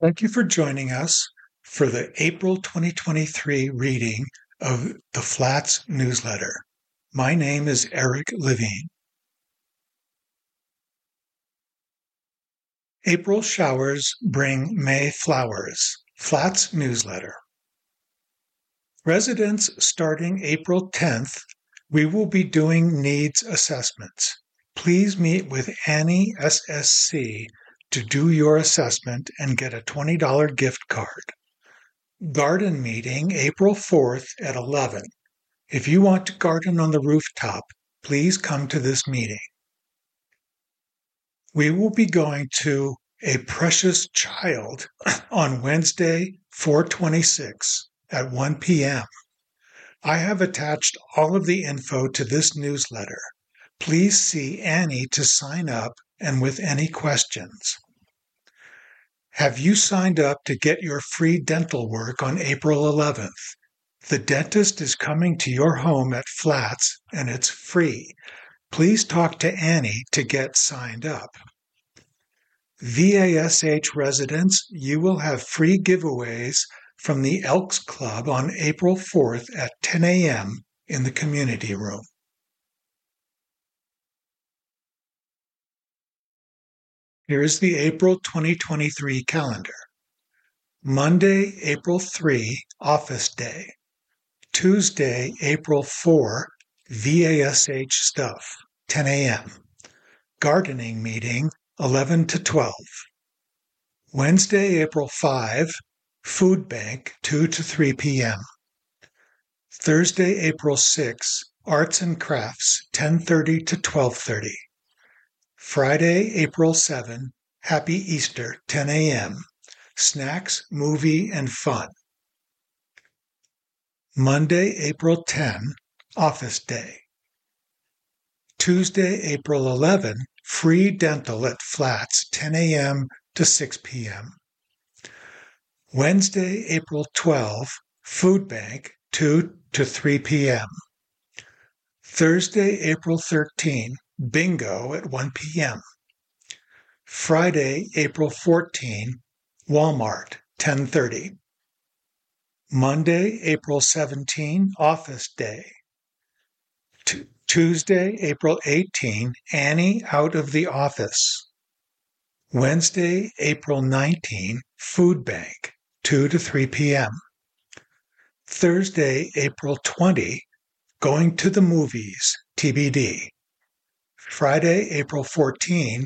Thank you for joining us for the April 2023 reading of the Flats newsletter. My name is Eric Levine. April showers bring May flowers. Flats newsletter. Residents starting April 10th, we will be doing needs assessments. Please meet with Annie SSC to do your assessment and get a $20 gift card. Garden meeting April 4th at 11. If you want to garden on the rooftop, please come to this meeting. We will be going to A Precious Child on Wednesday, 4/26 at 1 p.m. I have attached all of the info to this newsletter. Please see Annie to sign up and with any questions. Have you signed up to get your free dental work on April 11th? The dentist is coming to your home at Flats and it's free. Please talk to Annie to get signed up. VASH residents, you will have free giveaways from the Elks Club on April 4th at 10 a.m. in the community room. Here is the April 2023 calendar. Monday, April 3, Office Day. Tuesday, April 4, VASH Stuff, 10 a.m. Gardening Meeting, 11 to 12. Wednesday, April 5, Food Bank, 2 to 3 p.m. Thursday, April 6, Arts and Crafts, 10:30 to 12:30. Friday, April 7, Happy Easter, 10 a.m. Snacks, movie, and fun. Monday, April 10, Office Day. Tuesday, April 11, Free Dental at Flats, 10 a.m. to 6 p.m. Wednesday, April 12, Food Bank, 2 to 3 p.m. Thursday, April 13, Bingo at 1 p.m. Friday, April 14, Walmart, 10:30. Monday, April 17, Office Day. Tuesday, April 18, Annie out of the office. Wednesday, April 19, Food Bank, 2 to 3 p.m. Thursday, April 20, Going to the Movies, TBD. Friday, April 14,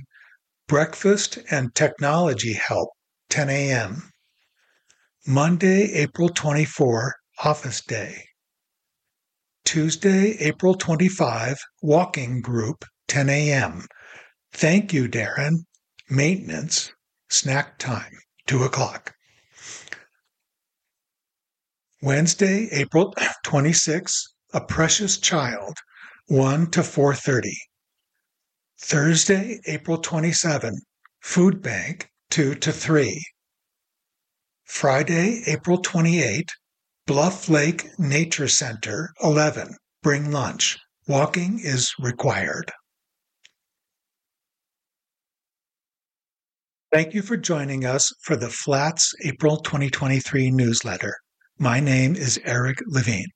Breakfast and Technology Help, 10 a.m. Monday, April 24, Office Day. Tuesday, April 25, Walking Group, 10 a.m. Thank you, Darren. Maintenance, snack time, 2 o'clock. Wednesday, April 26, A Precious Child, 1 to 4:30. Thursday, April 27, Food Bank, 2 to 3. Friday, April 28, Bluff Lake Nature Center, 11, bring lunch. Walking is required. Thank you for joining us for the Flats April 2023 newsletter. My name is Eric Levine.